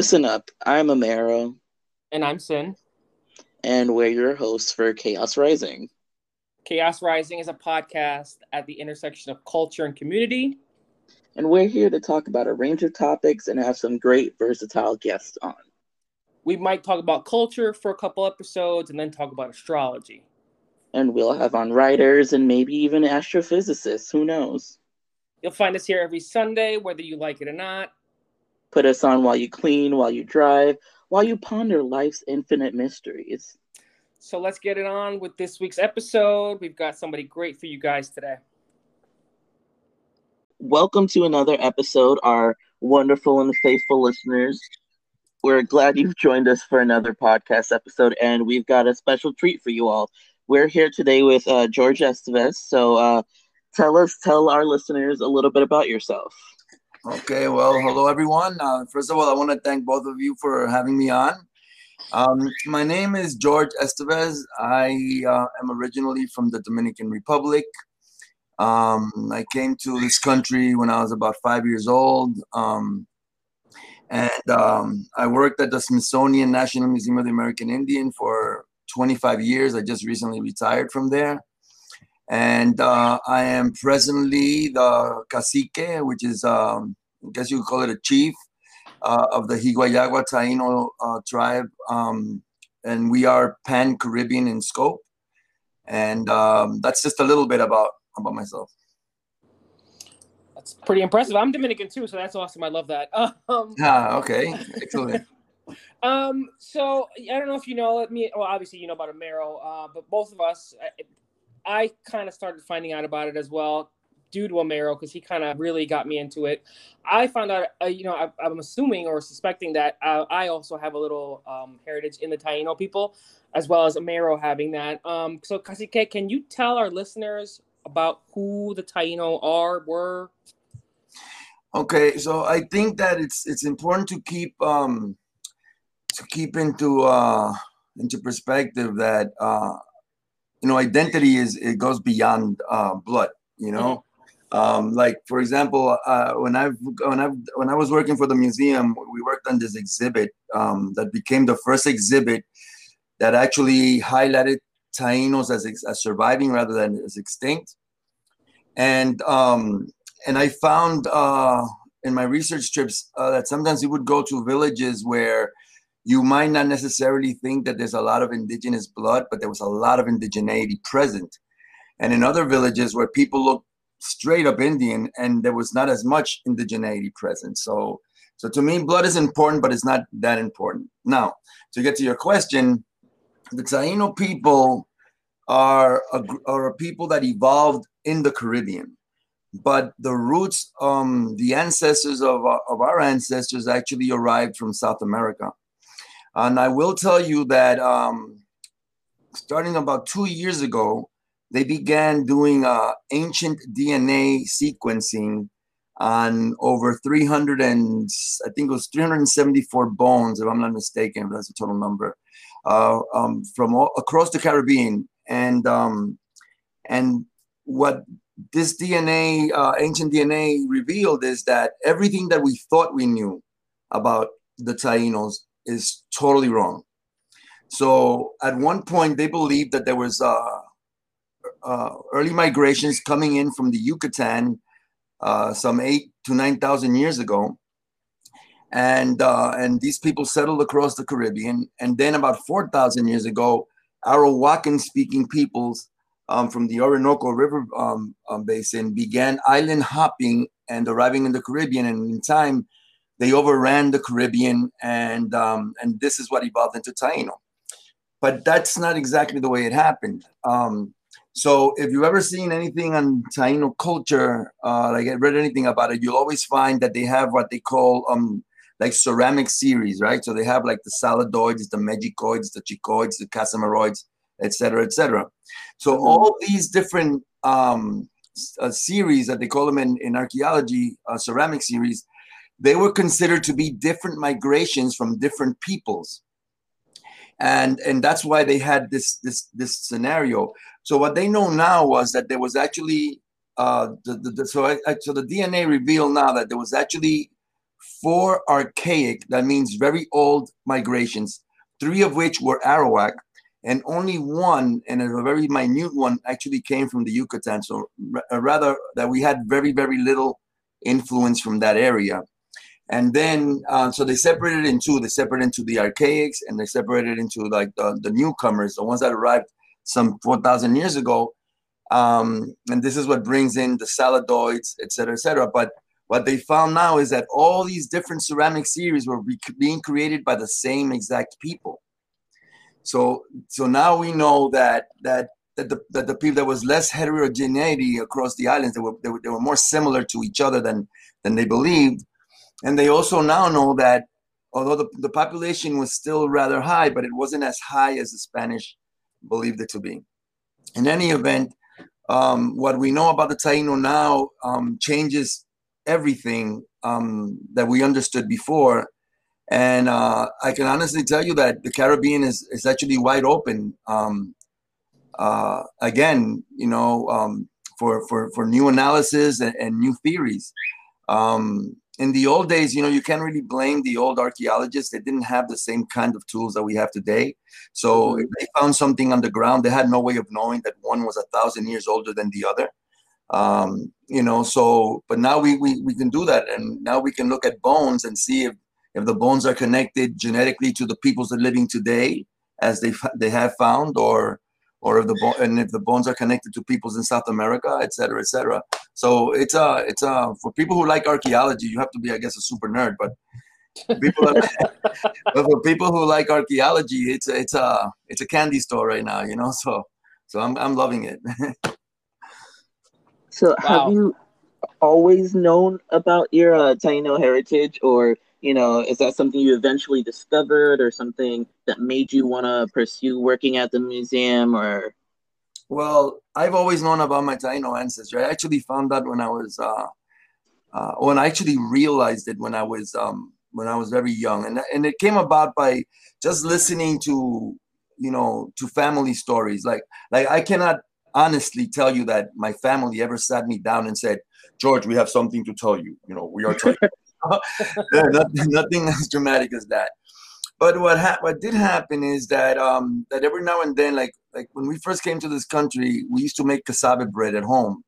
Listen up. I'm Amaro. And I'm Sin. And we're your hosts for Chaos Rising. Chaos Rising is a podcast at the intersection of culture and community. And we're here to talk about a range of topics and have some great versatile guests on. We might talk about culture for a couple episodes and then talk about astrology. And we'll have on writers and maybe even astrophysicists. Who knows? You'll find us here every Sunday, whether you like it or not. Put us on while you clean, while you drive, while you ponder life's infinite mysteries. So let's get it on with this week's episode. We've got somebody great for you guys today. Welcome to another episode, our wonderful and faithful listeners. We're glad you've joined us for another podcast episode, and we've got a special treat for you all. We're here today with Jorge Estevez, so tell our listeners a little bit about yourself. Okay, well, hello everyone. First of all, I want to thank both of you for having me on. My name is Jorge Estevez. I am originally from the Dominican Republic. I came to this country when I was about 5 years old. I worked at the Smithsonian National Museum of the American Indian for 25 years. I just recently retired from there. And I am presently the casike, which is, I guess you would call it a chief of the Higüayagua Taino tribe. And we are pan-Caribbean in scope. And that's just a little bit about myself. That's pretty impressive. I'm Dominican too, so that's awesome. I love that. Okay. Excellent. So I don't know if you know, obviously you know about Amaro, but both of us, I kind of started finding out about it as well due to Amaro because he kind of really got me into it. I found out, I'm assuming or suspecting that I also have a little heritage in the Taíno people, as well as Amaro having that. So Cacique, can you tell our listeners about who the Taíno were? Okay, so I think that it's important to keep into perspective that. Identity it goes beyond blood. Like for example, when I was working for the museum, we worked on this exhibit that became the first exhibit that actually highlighted Taínos as surviving rather than as extinct. And I found in my research trips that sometimes we would go to villages where you might not necessarily think that there's a lot of indigenous blood, but there was a lot of indigeneity present. And in other villages where people look straight up Indian and there was not as much indigeneity present. So to me, blood is important, but it's not that important. Now, to get to your question, the Taíno people are a people that evolved in the Caribbean. But the roots, the ancestors of our ancestors actually arrived from South America. And I will tell you that starting about 2 years ago, they began doing ancient DNA sequencing on over 374 bones, if I'm not mistaken, if that's the total number, from across the Caribbean. And what this DNA, ancient DNA revealed is that everything that we thought we knew about the Taínos is totally wrong. So at one point they believed that there was early migrations coming in from the Yucatan some 8,000 to 9,000 years ago. And these people settled across the Caribbean. And then about 4,000 years ago, Arawakan speaking peoples from the Orinoco River basin began island hopping and arriving in the Caribbean. And in time, they overran the Caribbean, and this is what evolved into Taíno. But that's not exactly the way it happened. So if you've ever seen anything on Taíno culture, like I read anything about it, you'll always find that they have what they call like ceramic series, right? So they have like the Saladoids, the Magicoids, the Chicoids, the Casamaroids, et cetera, et cetera. So all these different series that they call them in archaeology, ceramic series, they were considered to be different migrations from different peoples. And that's why they had this scenario. So what they know now was that there was actually, so the DNA revealed now that there was actually 4 archaic, that means very old migrations, 3 of which were Arawak, and only 1, and a very minute one, actually came from the Yucatan. So rather that we had very, very little influence from that area. And then, so they separated in 2. They separated into the archaics, and they separated into like the newcomers, the ones that arrived some 4,000 years ago. And this is what brings in the Saladoids, et cetera, et cetera. But what they found now is that all these different ceramic series were being created by the same exact people. So now we know that the people, there was less heterogeneity across the islands. They were more similar to each other than they believed. And they also now know that although the population was still rather high, but it wasn't as high as the Spanish believed it to be. In any event, what we know about the Taíno now changes everything that we understood before. And I can honestly tell you that the Caribbean is actually wide open. Again, you know, for new analysis and new theories. In the old days, you know, you can't really blame the old archaeologists. They didn't have the same kind of tools that we have today. So if they found something underground, they had no way of knowing that one was 1,000 years older than the other. You know, so, but now we can do that. And now we can look at bones and see if the bones are connected genetically to the peoples that are living today, as they have found, or if the bones are connected to peoples in South America, et cetera, et cetera. So it's for people who like archaeology, you have to be, I guess, a super nerd. But but for people who like archaeology, it's a candy store right now, you know. So I'm loving it. So wow. Have you always known about your Taíno heritage, or? You know, is that something you eventually discovered, or something that made you want to pursue working at the museum, or? Well, I've always known about my Taíno ancestry. I actually found out when I was, I actually realized it when I was very young, and it came about by just listening to, you know, to family stories. Like I cannot honestly tell you that my family ever sat me down and said, "George, we have something to tell you. You know, we are Taíno." Nothing as dramatic as that. But what did happen is that that every now and then, like when we first came to this country, we used to make cassave bread at home.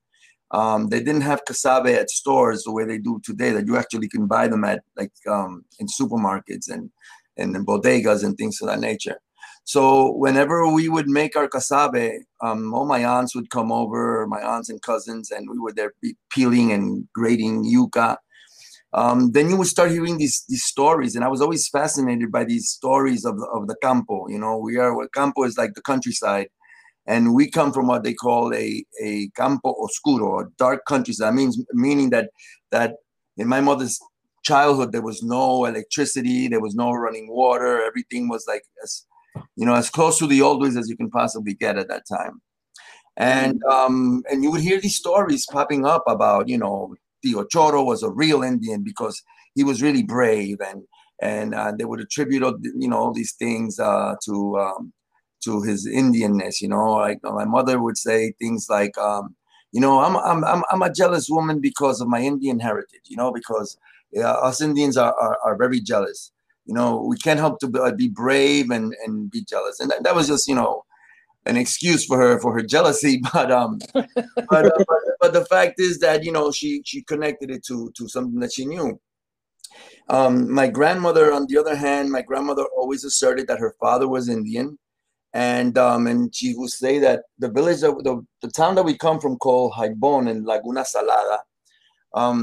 They didn't have cassave at stores the way they do today, that you actually can buy them at in supermarkets and in bodegas and things of that nature. So whenever we would make our cassave, all my aunts would come over, my aunts and cousins, and we were there peeling and grating yuca. Then you would start hearing these stories, and I was always fascinated by these stories of the campo. You know, campo is like the countryside, and we come from what they call a campo oscuro, a dark countryside. That meaning that in my mother's childhood there was no electricity, there was no running water. Everything was like as close to the old ways as you can possibly get at that time. And you would hear these stories popping up about, you know, Tio Choro was a real Indian because he was really brave, and they would attribute, you know, all these things to his Indianness. You know, like my mother would say things like, you know, I'm a jealous woman because of my Indian heritage. You know, because us Indians are very jealous. You know, we can't help to be brave and be jealous, and that was just, you know, an excuse for her jealousy, but the fact is that, you know, she connected it to something that she knew. My grandmother, on the other hand, my grandmother always asserted that her father was Indian, and she would say that the village, the town that we come from called Jibon in Laguna Salada,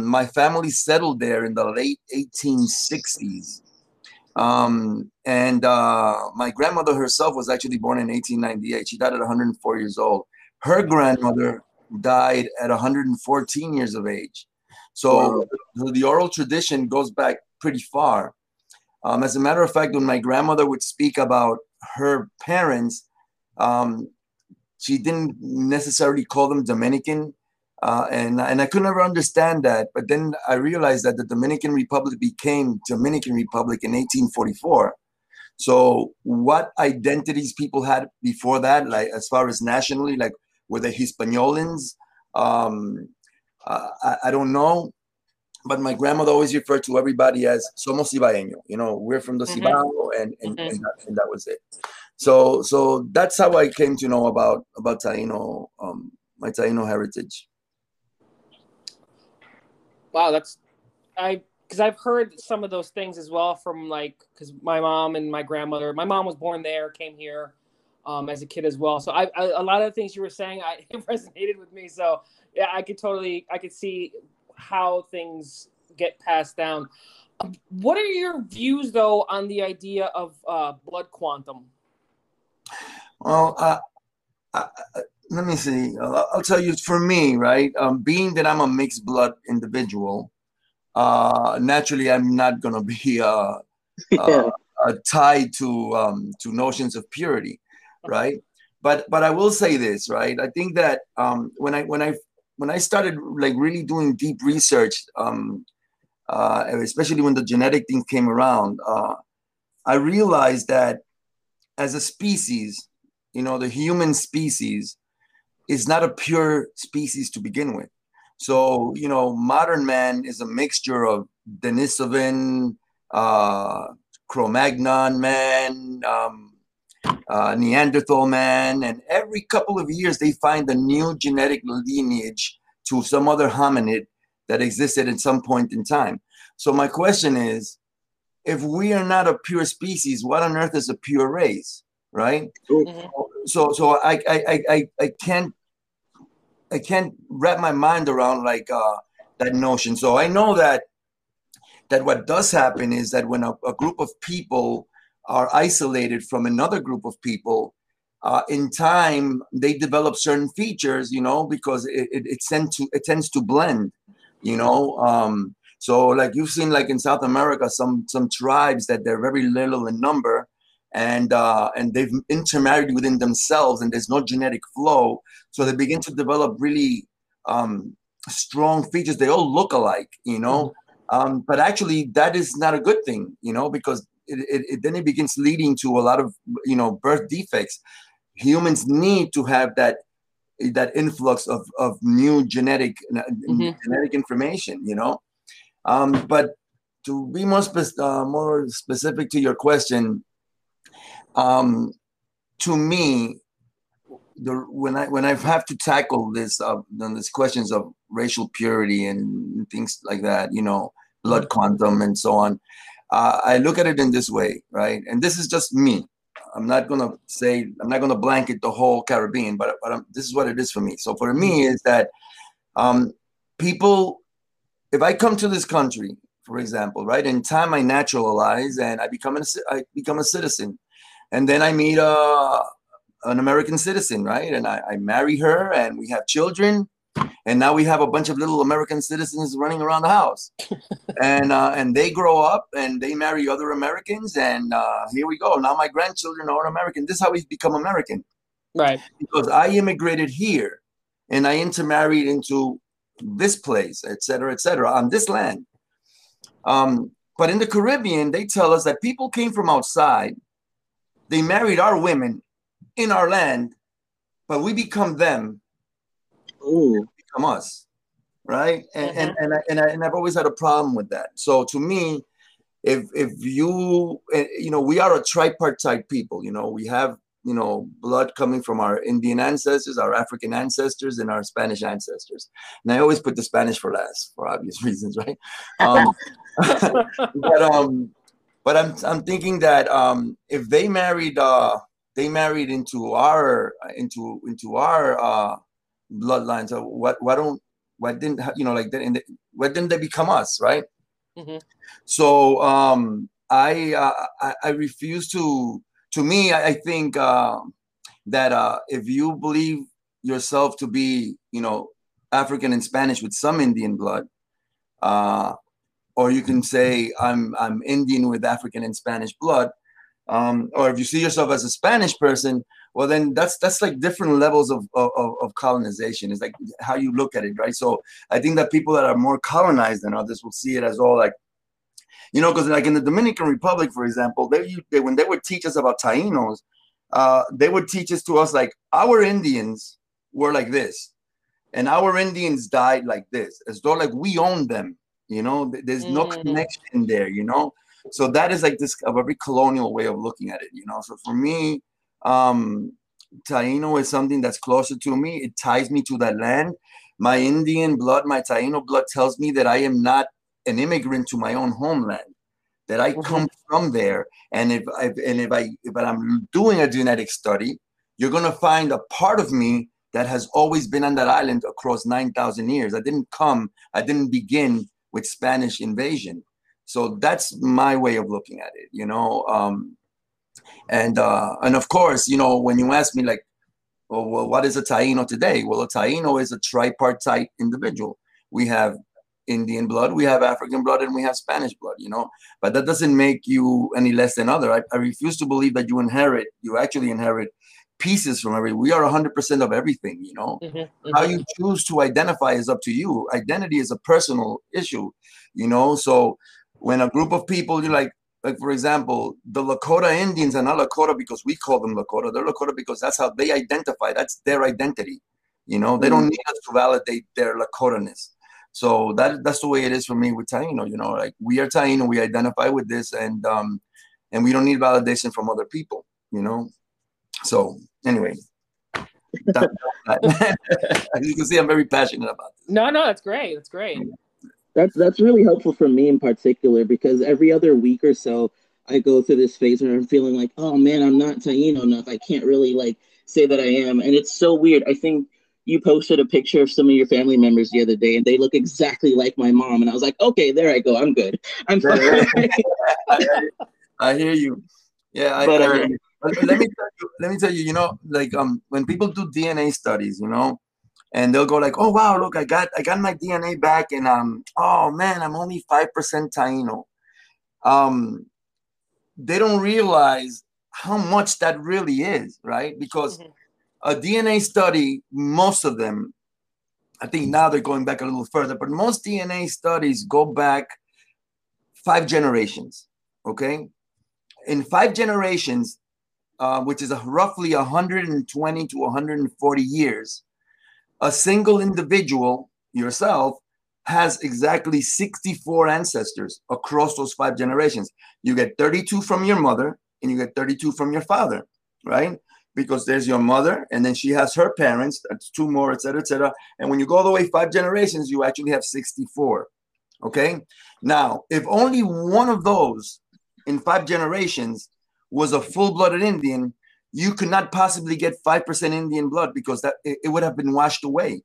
my family settled there in the late 1860s. My grandmother herself was actually born in 1898. She died at 104 years old. Her grandmother died at 114 years of age. So the oral tradition goes back pretty far. As a matter of fact, when my grandmother would speak about her parents, she didn't necessarily call them Dominican. And I could never understand that, but then I realized that the Dominican Republic became Dominican Republic in 1844. So what identities people had before that, like as far as nationally, like were they Hispaniolas? I don't know. But my grandmother always referred to everybody as somos Cibaeño, you know, we're from the Cibao, and that was it. So that's how I came to know about Taíno, my Taíno heritage. Wow, because I've heard some of those things as well from, like, because my mom and my grandmother, my mom was born there, came here as a kid as well. So a lot of the things you were saying, it resonated with me. So yeah, I could see how things get passed down. What are your views, though, on the idea of blood quantum? Well, let me see. I'll tell you, for me, right, being that I'm a mixed blood individual, naturally, I'm not going to be tied to notions of purity, right? But I will say this, right? I think that when I started, like, really doing deep research, especially when the genetic thing came around, I realized that as a species, you know, the human species is not a pure species to begin with. So, you know, modern man is a mixture of Denisovan, Cro-Magnon man, Neanderthal man, and every couple of years they find a new genetic lineage to some other hominid that existed at some point in time. So my question is, if we are not a pure species, what on earth is a pure race, right? So I can't wrap my mind around, like, that notion. So I know that what does happen is that when a group of people are isolated from another group of people, in time they develop certain features, you know, because it tends to blend, you know. So, like, you've seen, like, in South America, some tribes that they're very little in number, and they've intermarried within themselves, and there's no genetic flow, so they begin to develop really strong features. They all look alike, you know, but actually that is not a good thing, you know, because it begins leading to a lot of, you know, birth defects. Humans need to have that influx of new genetic information, you know. But to be more specific to your question, to me, when I have to tackle these questions of racial purity and things like that, you know, blood quantum and so on, I look at it in this way, right? And this is just me. I'm not gonna blanket the whole Caribbean, but this is what it is for me. So for me is that people, if I come to this country, for example, right, in time I naturalize and I become a citizen, and then I meet an American citizen, right, and I marry her, and we have children, and now we have a bunch of little American citizens running around the house, and they grow up and they marry other Americans, and here we go. Now my grandchildren are American. This is how we become American, right? Because I immigrated here, and I intermarried into this place, et cetera, on this land. But in the Caribbean, they tell us that people came from outside, they married our women in our land, but we become them. Ooh. Become us, right? And I've always had a problem with that. So to me, if you, you know, we are a tripartite people, you know, we have, you know, blood coming from our Indian ancestors, our African ancestors, and our Spanish ancestors. And I always put the Spanish for last for obvious reasons, right? But I'm thinking that if they married into our bloodlines, so why didn't they become us, right? So I refuse to. To me, I think that if you believe yourself to be, you know, African and Spanish with some Indian blood, or you can say I'm Indian with African and Spanish blood, or if you see yourself as a Spanish person, well, then that's like different levels of colonization. It's like how you look at it, right? So I think that people that are more colonized than others will see it as all like, you know, because like in the Dominican Republic, for example, they when they would teach us about Taínos, they would teach us to us like our Indians were like this, and our Indians died like this, as though like we owned them, you know, there's no connection there, you know. So that is like this a very colonial way of looking at it, you know. So for me, Taíno is something that's closer to me. It ties me to that land. My Indian blood, my Taíno blood tells me that I am not an immigrant to my own homeland, that I come from there. And if I'm doing a genetic study, you're going to find a part of me that has always been on that island across 9,000 years. I didn't begin with Spanish invasion. So that's my way of looking at it, you know. And of course, you know, when you ask me like, oh, well, what is a Taíno today? Well, a Taíno is a tripartite individual. We have Indian blood, we have African blood, and we have Spanish blood, you know. But that doesn't make you any less than other. I refuse to believe that you actually inherit pieces from everything. We are 100% of everything, you know. How you choose to identify is up to you. Identity is a personal issue, you know. So when a group of people, you're like for example, the Lakota Indians are not Lakota because we call them Lakota. They're Lakota because that's how they identify. That's their identity, you know. They don't need us to validate their Lakota-ness. So that's the way it is for me with Taíno, you know. Like, we are Taíno, we identify with this, and we don't need validation from other people, you know. So anyway, as you can see, I'm very passionate about this. No, that's great. That's great. That's really helpful for me in particular, because every other week or so, I go through this phase where I'm feeling like, oh man, I'm not Taíno enough. I can't really like say that I am. And it's so weird. I think you posted a picture of some of your family members the other day, and they look exactly like my mom. And I was like, okay, there I go. I'm good. I'm fine. I hear you. Yeah, I hear you. Let me tell you, you know, like when people do DNA studies, you know, and they'll go like, oh wow, look, I got my DNA back, and oh man, I'm only 5% Taíno. They don't realize how much that really is, right? Because a DNA study, most of them, I think now they're going back a little further, but most DNA studies go back 5 generations, okay? In 5 generations, which is roughly 120 to 140 years, a single individual, yourself, has exactly 64 ancestors across those 5 generations. You get 32 from your mother, and you get 32 from your father, right? Because there's your mother, and then she has her parents, that's 2 more, et cetera, et cetera. And when you go all the way 5 generations, you actually have 64, okay? Now, if only one of those in 5 generations was a full-blooded Indian, you could not possibly get 5% Indian blood, because that it would have been washed away.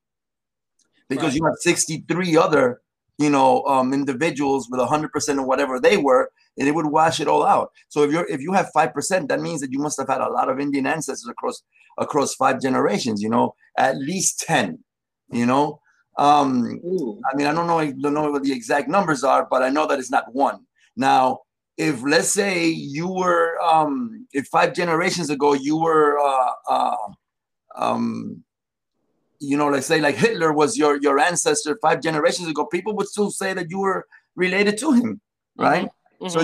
Because you have 63 other, you know, individuals with 100% of whatever they were, and it would wash it all out. So if you have 5%, that means that you must have had a lot of Indian ancestors across 5 generations, you know, at least 10, you know. I mean, I don't know what the exact numbers are, but I know that it's not one. Now, if let's say you were, if 5 generations ago you were, you know, let's say like Hitler was your ancestor 5 generations ago, people would still say that you were related to him, right? So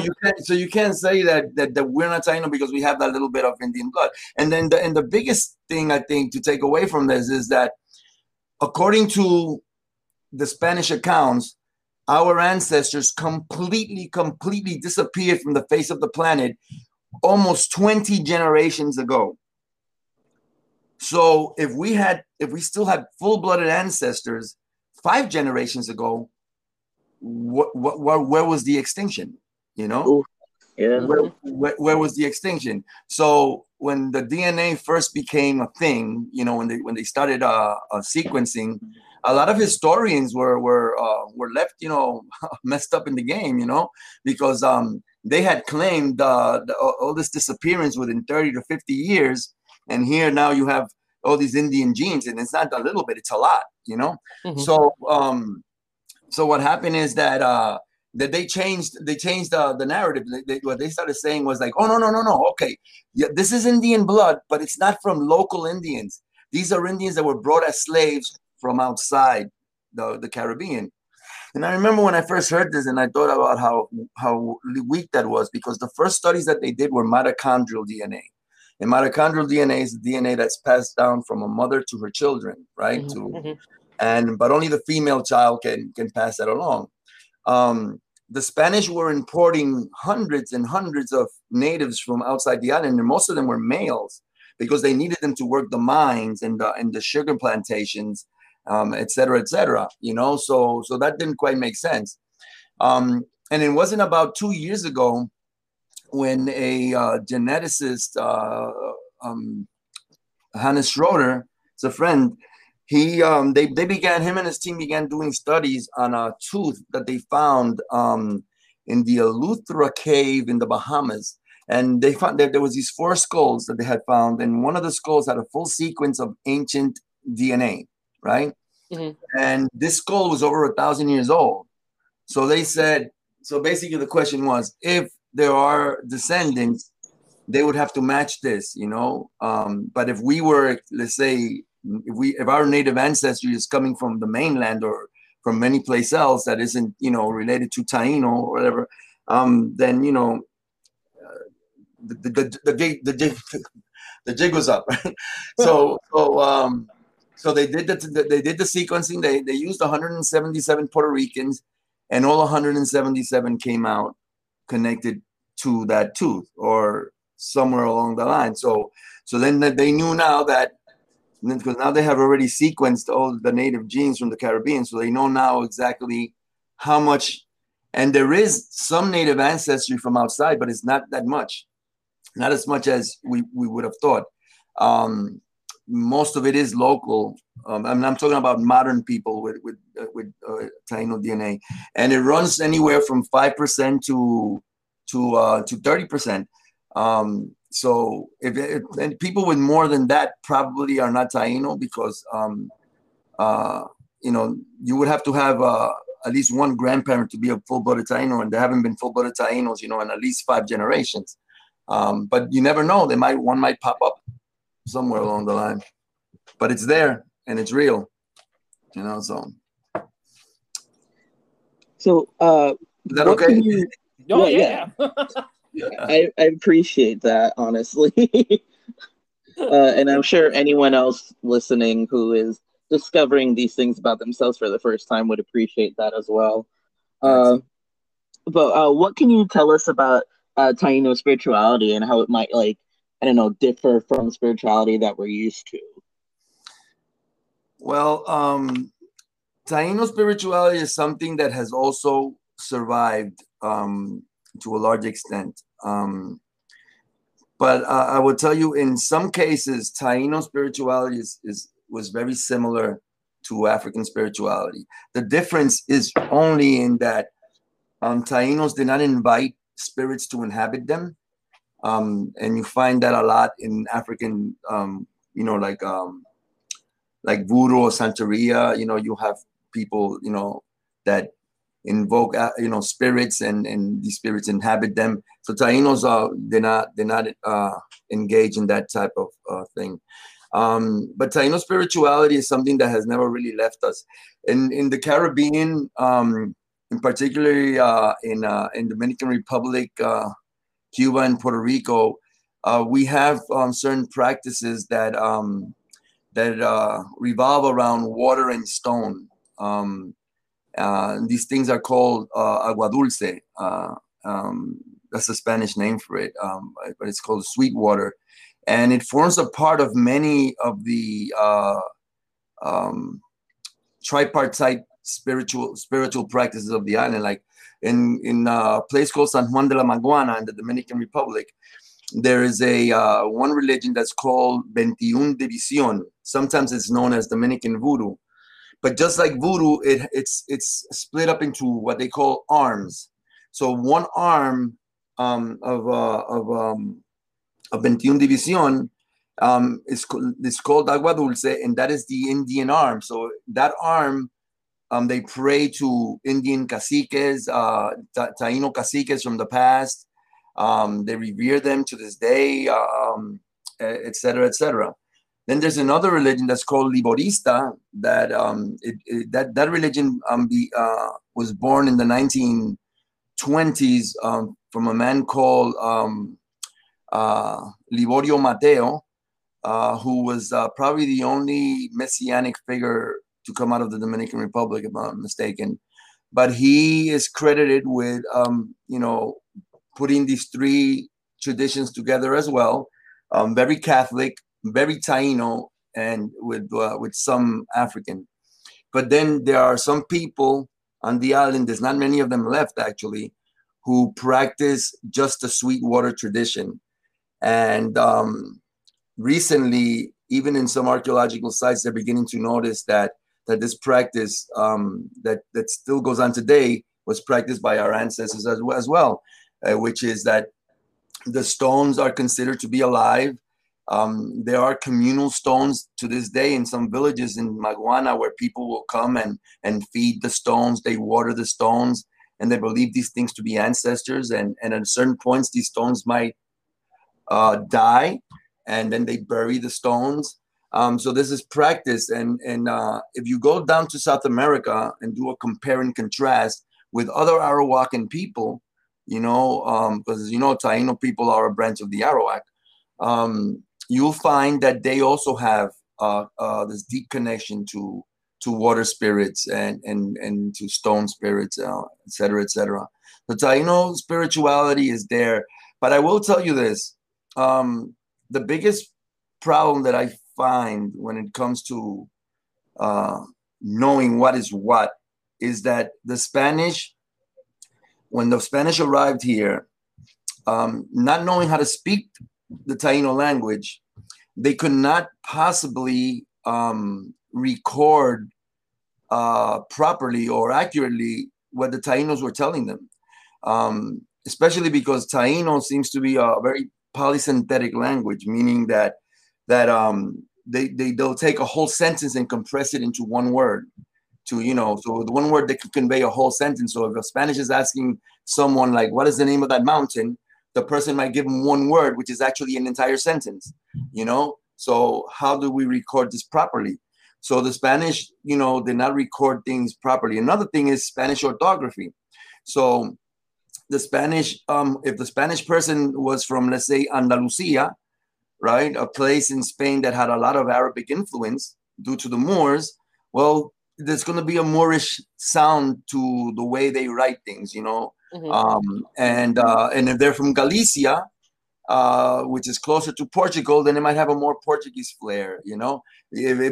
you can't say that we're not Taíno because we have that little bit of Indian blood. And then the biggest thing I think to take away from this is that according to the Spanish accounts, our ancestors completely disappeared from the face of the planet almost 20 generations ago. So if we still had full-blooded ancestors 5 generations ago, where was the extinction? You know, where was the extinction? So when the DNA first became a thing, you know, when they started sequencing, a lot of historians were left, you know, messed up in the game, you know, because they had claimed all this disappearance within 30 to 50 years. And here now you have all these Indian genes, and it's not a little bit, it's a lot, you know. So what happened is that they changed the narrative. What they started saying was like, oh, no. Okay, yeah, this is Indian blood, but it's not from local Indians. These are Indians that were brought as slaves from outside the Caribbean. And I remember when I first heard this, and I thought about how weak that was, because the first studies that they did were mitochondrial DNA. And mitochondrial DNA is DNA that's passed down from a mother to her children, right? But only the female child can pass that along. The Spanish were importing hundreds and hundreds of natives from outside the island, and most of them were males because they needed them to work the mines and the sugar plantations, et cetera, you know? So that didn't quite make sense. And it wasn't about 2 years ago when a geneticist, Hannes Schroeder, it's a friend, him and his team began doing studies on a tooth that they found in the Eleuthera cave in the Bahamas. And they found that there was these four skulls that they had found, and one of the skulls had a full sequence of ancient DNA, right? Mm-hmm. And this skull was over 1,000 years old. So they said, so basically the question was, if there are descendants, they would have to match this, you know? But if we were, let's say, if our native ancestry is coming from the mainland or from any place else that isn't, you know, related to Taíno or whatever, then, you know, the jig was up. Right? So they did the sequencing. They used 177 Puerto Ricans, and all 177 came out connected to that tooth or somewhere along the line. So then they knew now that. Because now they have already sequenced all the native genes from the Caribbean, so they know now exactly how much. And there is some native ancestry from outside, but it's not that much, not as much as we would have thought. Most of it is local. And I'm talking about modern people with Taíno DNA, and it runs anywhere from 5% to 30%. So and people with more than that probably are not Taíno because, you know, you would have to have at least one grandparent to be a full-blooded Taíno, and there haven't been full-blooded Taínos, you know, in at least 5 generations. But you never know. One might pop up somewhere along the line. But it's there, and it's real, you know, so. Is that okay? Oh, yeah. Yeah. I appreciate that, honestly. And I'm sure anyone else listening who is discovering these things about themselves for the first time would appreciate that as well. But what can you tell us about Taíno spirituality and how it might, like, I don't know, differ from spirituality that we're used to? Well, Taíno spirituality is something that has also survived to a large extent. But I will tell you, in some cases, Taíno spirituality was very similar to African spirituality. The difference is only in that Taínos did not invite spirits to inhabit them. And you find that a lot in African, you know, like Voodoo or Santeria, you know, you have people, you know, that invoke, you know, spirits, and the spirits inhabit them. So Taínos they're not engage in that type of thing. But Taíno spirituality is something that has never really left us. In the Caribbean, in particularly in Dominican Republic, Cuba, and Puerto Rico, we have certain practices that that revolve around water and stone. These things are called agua dulce. That's the Spanish name for it, but it's called sweet water. And it forms a part of many of the tripartite spiritual practices of the island. Like in a place called San Juan de la Maguana in the Dominican Republic, there is a one religion that's called 21 División. Sometimes it's known as Dominican Voodoo. But just like voodoo, it's split up into what they call arms. So one arm of 21 División is called Agua Dulce, and that is the Indian arm. So that arm, they pray to Indian caciques, Taíno caciques from the past. They revere them to this day, et cetera, et cetera. Then there's another religion that's called Liborista. That that religion was born in the 1920s from a man called Liborio Mateo, who was probably the only messianic figure to come out of the Dominican Republic, if I'm not mistaken. But he is credited with, putting these three traditions together as well. Very Catholic, very Taíno, and with some African. But then there are some people on the island, there's not many of them left actually, who practice just the sweetwater tradition. And recently, even in some archaeological sites, they're beginning to notice that this practice that still goes on today was practiced by our ancestors as well, which is that the stones are considered to be alive. There are communal stones to this day in some villages in Maguana where people will come and feed the stones, they water the stones, and they believe these things to be ancestors. And at certain points, these stones might die, and then they bury the stones. So this is practice. And if you go down to South America and do a compare and contrast with other Arawakan people, because Taíno people are a branch of the Arawak, you'll find that they also have this deep connection to water spirits and to stone spirits, et cetera, et cetera. The Taíno spirituality is there. But I will tell you this. The biggest problem that I find when it comes to knowing what is that the Spanish, when the Spanish arrived here, not knowing how to speak the Taíno language, they could not possibly record properly or accurately what the Taínos were telling them, especially because Taíno seems to be a very polysynthetic language, meaning that they'll take a whole sentence and compress it into one word. So the one word that could convey a whole sentence. So if a Spanish is asking someone like, what is the name of that mountain? The person might give them one word, which is actually an entire sentence, So how do we record this properly? So the Spanish, did not record things properly. Another thing is Spanish orthography. So the Spanish, if the Spanish person was from, let's say, Andalusia, right, a place in Spain that had a lot of Arabic influence due to the Moors, well, there's going to be a Moorish sound to the way they write things, Mm-hmm. And if they're from Galicia, which is closer to Portugal, then it might have a more Portuguese flair, If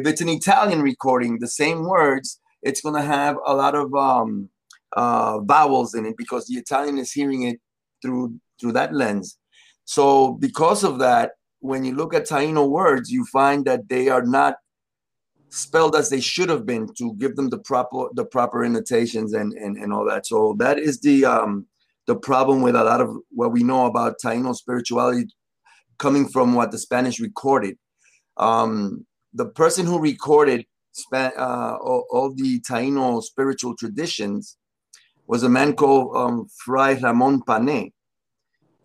it's an Italian recording, the same words, it's going to have a lot of vowels in it because the Italian is hearing it through that lens. So because of that, when you look at Taíno words, you find that they are not spelled as they should have been to give them the proper annotations and all that. So that is the problem with a lot of what we know about Taíno spirituality coming from what the Spanish recorded. The person who recorded all the Taíno spiritual traditions was a man called Fray Ramon Pané.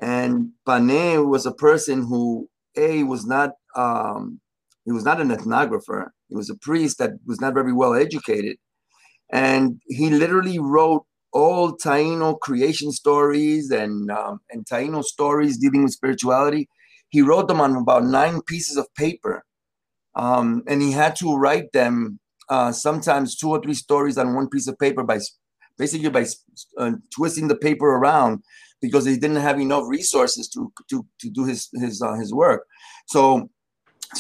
And Pané was a person who, he was not an ethnographer. He was a priest that was not very well educated. And he literally wrote all Taíno creation stories and Taíno stories dealing with spirituality. He wrote them on about 9 pieces of paper. And he had to write them sometimes 2 or 3 stories on one piece of paper by twisting the paper around because he didn't have enough resources to do his work. So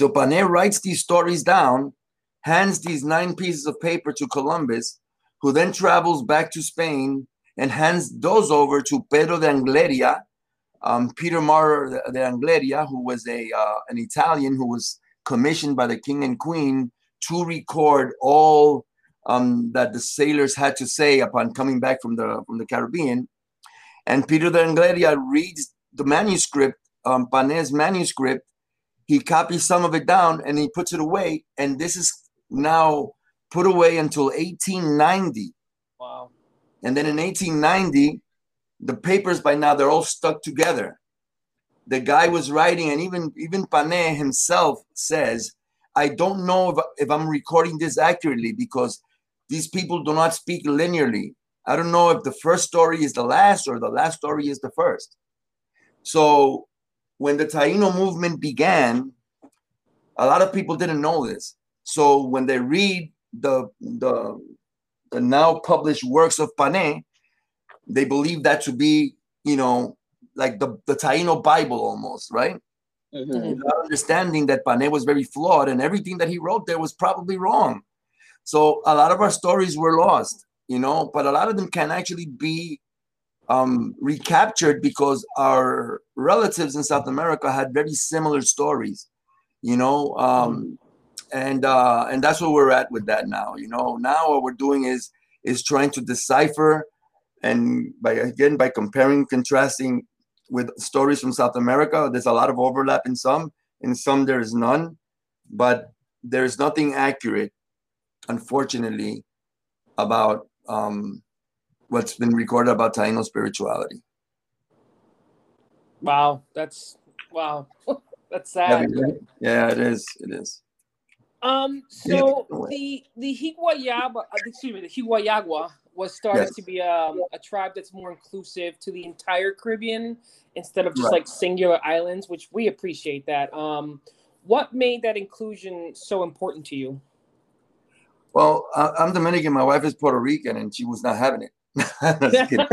Pané writes these stories down, hands these 9 pieces of paper to Columbus, who then travels back to Spain and hands those over to Pedro de Angleria, Peter Martyr de Angleria, who was an Italian who was commissioned by the king and queen to record all that the sailors had to say upon coming back from the Caribbean. And Peter de Angleria reads the manuscript, Pané's manuscript. He copies some of it down and he puts it away. And this is now put away until 1890. Wow. And then in 1890, the papers by now, they're all stuck together. The guy was writing, and even Pané himself says, I don't know if I'm recording this accurately because these people do not speak linearly. I don't know if the first story is the last or the last story is the first. So when the Taíno movement began, a lot of people didn't know this. So when they read the the now published works of Pané, they believe that to be, you know, like the Taíno Bible almost, right? Mm-hmm. Without understanding that Pané was very flawed and everything that he wrote there was probably wrong. So a lot of our stories were lost, you know, but a lot of them can actually be recaptured because our relatives in South America had very similar stories, you know, and that's where we're at with that now. You know, now what we're doing is trying to decipher, and by comparing, contrasting with stories from South America. There's a lot of overlap in some. In some, there is none. But there is nothing accurate, unfortunately, about what's been recorded about Taíno spirituality. Wow, that's sad. Yeah, it is. So the Higüayagua was started to be a tribe that's more inclusive to the entire Caribbean instead of just like singular islands, which we appreciate that. What made that inclusion so important to you? Well, I'm Dominican. My wife is Puerto Rican, and she was not having it. Just kidding.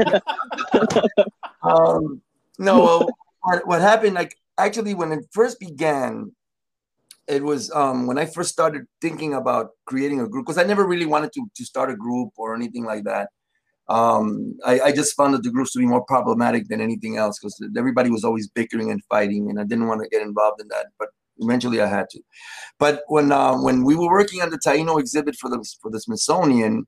What happened? Like, actually, when it first began, it was when I first started thinking about creating a group, because I never really wanted to start a group or anything like that. I just found that the groups to be more problematic than anything else, because everybody was always bickering and fighting, and I didn't want to get involved in that. But eventually, I had to. But when we were working on the Taíno exhibit for the Smithsonian,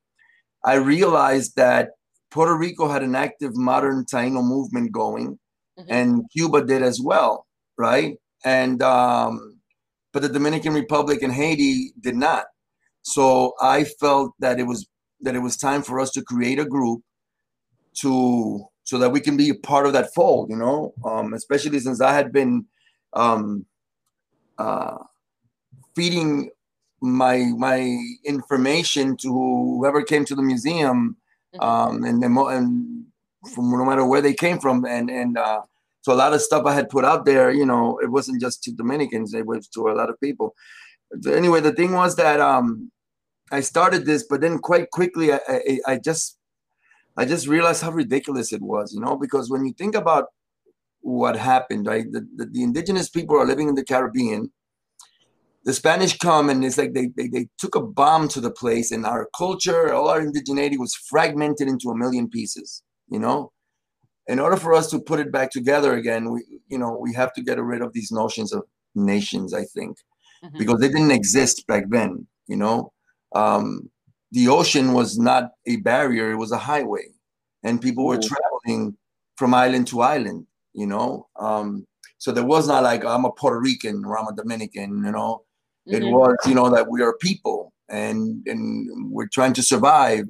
I realized that Puerto Rico had an active modern Taíno movement going, and Cuba did as well, right? And but the Dominican Republic and Haiti did not. So I felt that it was time for us to create a group so that we can be a part of that fold, you know, especially since I had been feeding my information to whoever came to the museum, and from no matter where they came from, and so a lot of stuff I had put out there, you know, it wasn't just to Dominicans, it was to a lot of people. But anyway, the thing was that I started this, but then quite quickly I just realized how ridiculous it was, you know, because when you think about what happened, right, the indigenous people are living in the Caribbean. The Spanish come, and it's like they took a bomb to the place, and our culture, all our indigeneity was fragmented into a million pieces, you know? In order for us to put it back together again, we have to get rid of these notions of nations, I think, because they didn't exist back then, you know? The ocean was not a barrier, it was a highway, and people were traveling from island to island, you know? So there was not like, I'm a Puerto Rican or I'm a Dominican, you know? It was, you know, that we are people and we're trying to survive,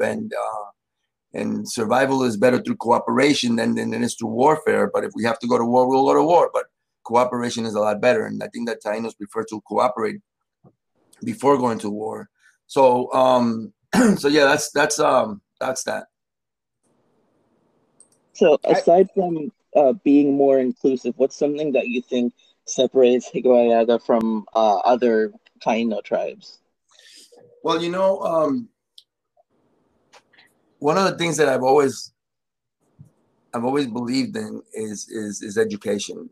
and survival is better through cooperation than it is through warfare. But if we have to go to war, we'll go to war, but cooperation is a lot better. And I think that Taínos prefer to cooperate before going to war. So, that's that. So aside from being more inclusive, what's something that you think separates Higüayagua from other Taíno tribes? Well, you know, one of the things that I've always believed in is education,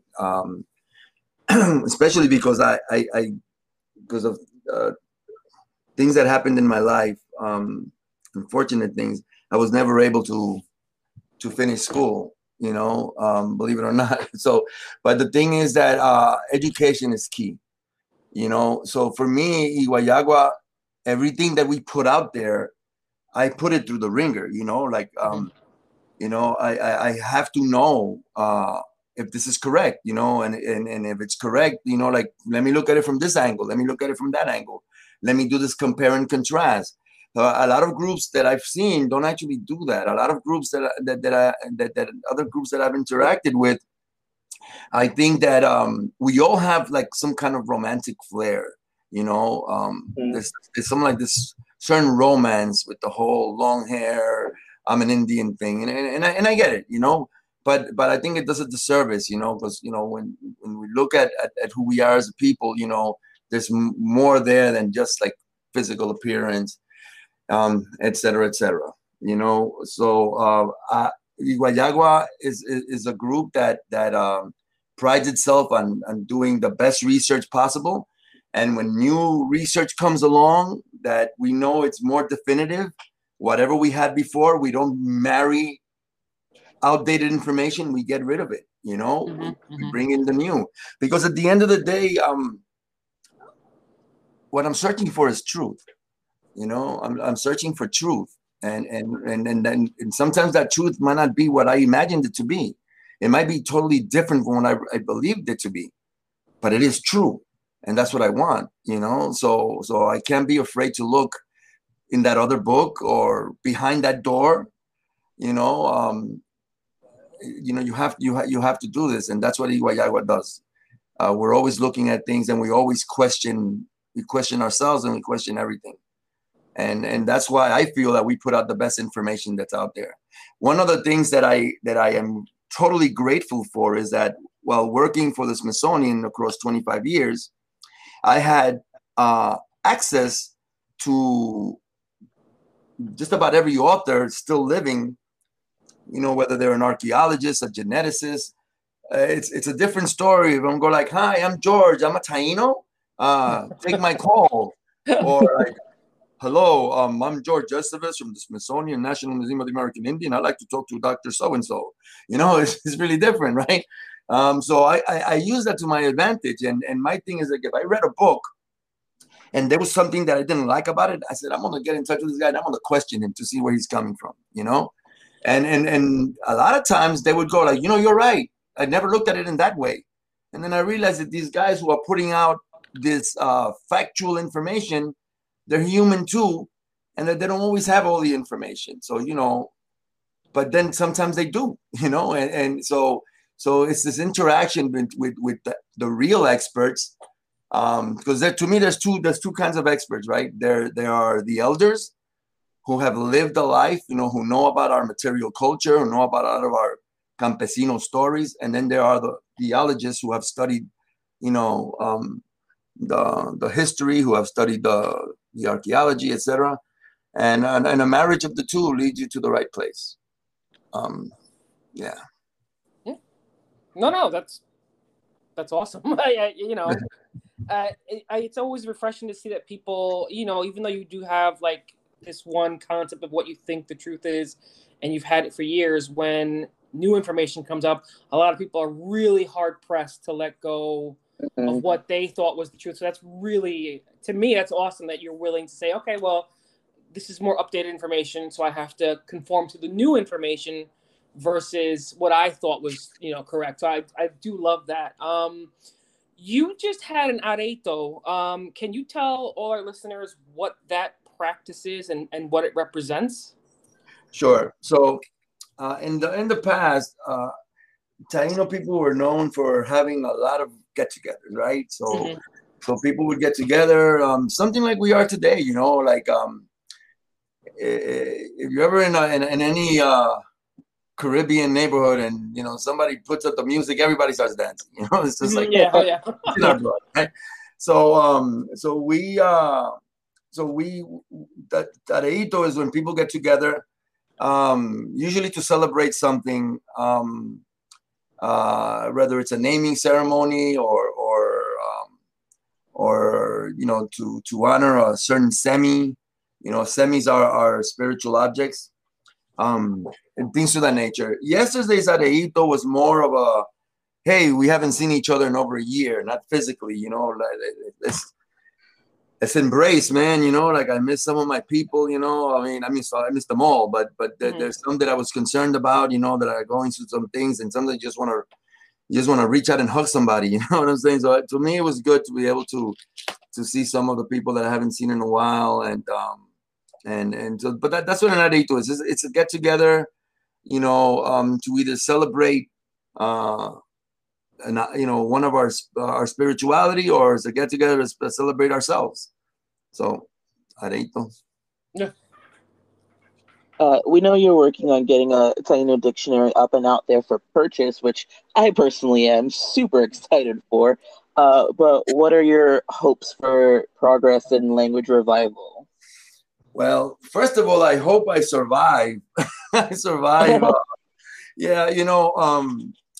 especially because because of things that happened in my life, unfortunate things. I was never able to finish school, you know, believe it or not. So, but the thing is that education is key, you know. So for me, Higüayagua, everything that we put out there, I put it through the ringer, you know, like, you know, I have to know if this is correct, you know, and if it's correct, you know, like, let me look at it from this angle. Let me look at it from that angle. Let me do this compare and contrast. A lot of groups that I've seen don't actually do that. A lot of groups that other groups that I've interacted with, I think that we all have like some kind of romantic flair, you know, there's something like this certain romance with the whole long hair, I'm an Indian thing, and I get it, you know, but I think it does a disservice, you know, because, you know, when we look at who we are as a people, you know, there's more there than just like physical appearance. etc., etc. You know, so Higüayagua is a group that prides itself on doing the best research possible. And when new research comes along that we know it's more definitive, whatever we had before, we don't marry outdated information, we get rid of it, you know? Mm-hmm, we bring in the new. Because at the end of the day, what I'm searching for is truth. You know, I'm searching for truth. And sometimes that truth might not be what I imagined it to be. It might be totally different from what I believed it to be, but it is true. And that's what I want, you know? So I can't be afraid to look in that other book or behind that door, you know? You know, you have to do this. And that's what Higüayagua does. We're always looking at things, and we always question. We question ourselves, and we question everything. And that's why I feel that we put out the best information that's out there. One of the things that I am totally grateful for is that while working for the Smithsonian across 25 years, I had access to just about every author still living, you know, whether they're an archaeologist, a geneticist. It's a different story. If I'm going like, hi, I'm George, I'm a Taíno, take my call. Or like, hello, I'm Jorge Estevez from the Smithsonian National Museum of the American Indian. I'd like to talk to Dr. So-and-so. You know, it's really different, right? So I use that to my advantage. And my thing is, like, if I read a book and there was something that I didn't like about it, I said, I'm going to get in touch with this guy and I'm going to question him to see where he's coming from, you know? And a lot of times they would go like, you know, you're right. I never looked at it in that way. And then I realized that these guys who are putting out this factual information, they're human too, and that they don't always have all the information. So, you know, but then sometimes they do, you know? And so it's this interaction with the real experts, because to me, there's two kinds of experts, right? There are the elders who have lived a life, you know, who know about our material culture, who know about a lot of our campesino stories. And then there are the theologists who have studied, you know, the history, who have studied the archaeology, etc. And a marriage of the two leads you to the right place. Yeah. No, that's awesome. It's always refreshing to see that people, you know, even though you do have like this one concept of what you think the truth is, and you've had it for years, when new information comes up, a lot of people are really hard pressed to let go of what they thought was the truth. So that's really, to me, that's awesome that you're willing to say, okay, well, this is more updated information, so I have to conform to the new information versus what I thought was, you know, correct. So I do love that. You just had an Areito. Can you tell all our listeners what that practice is and what it represents? Sure. So in the past, Taíno people were known for having a lot of get-togethers, right? So, so people would get together, something like we are today, you know. Like, if you're ever in any Caribbean neighborhood, and you know somebody puts up the music, everybody starts dancing. You know, it's just like it's in our blood, right? So, so Areito is when people get together, usually to celebrate something. Whether it's a naming ceremony or you know, to honor a certain semi, you know, semis are spiritual objects, and things of that nature. Yesterday's Areito was more of a, hey, we haven't seen each other in over a year, not physically, you know, like, let's embrace, man, you know, like I miss some of my people, you know, I miss them all, but there's some that I was concerned about, you know, that are going through some things, and some that just want to reach out and hug somebody, you know what I'm saying? So to me, it was good to be able to see some of the people that I haven't seen in a while, but that's what an Areito is. It's a get together, you know, to either celebrate, and you know, one of our spirituality, or is a get together to celebrate ourselves. So, Areito. Yeah. We know you're working on getting a Taíno dictionary up and out there for purchase, which I personally am super excited for. But what are your hopes for progress in language revival? Well, first of all, I hope I survive. I survive. Yeah, you know,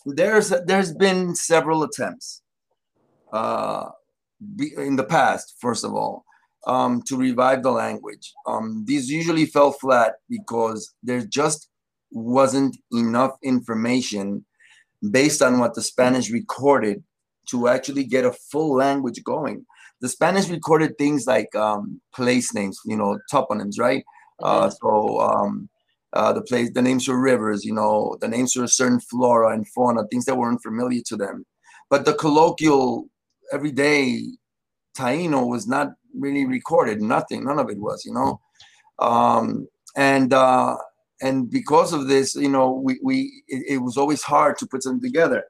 there's been several attempts in the past, first of all, to revive the language. These usually fell flat because there just wasn't enough information based on what the Spanish recorded to actually get a full language going. The Spanish recorded things like place names, you know, toponyms, right? The names for rivers, you know, the names for a certain flora and fauna, things that weren't familiar to them. But the colloquial, everyday Taíno was not really recorded. Nothing, none of it was, you know. And because of this, you know, it was always hard to put something together.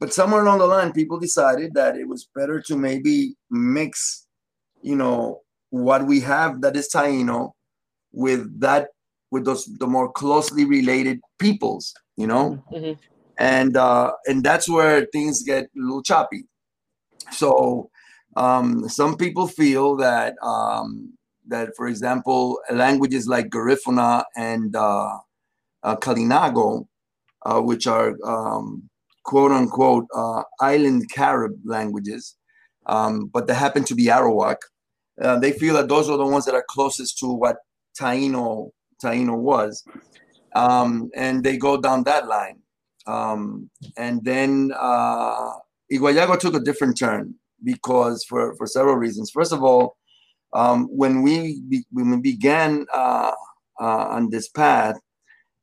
But somewhere along the line, people decided that it was better to maybe mix, you know, what we have that is Taíno with that, with the more closely related peoples, you know? Mm-hmm. And that's where things get a little choppy. So some people feel that, for example, languages like Garifuna and Kalinago, which are quote unquote island Carib languages, but they happen to be Arawak, they feel that those are the ones that are closest to what Taíno was, and they go down that line. And then Higüayagua took a different turn because for several reasons. First of all, when we began on this path,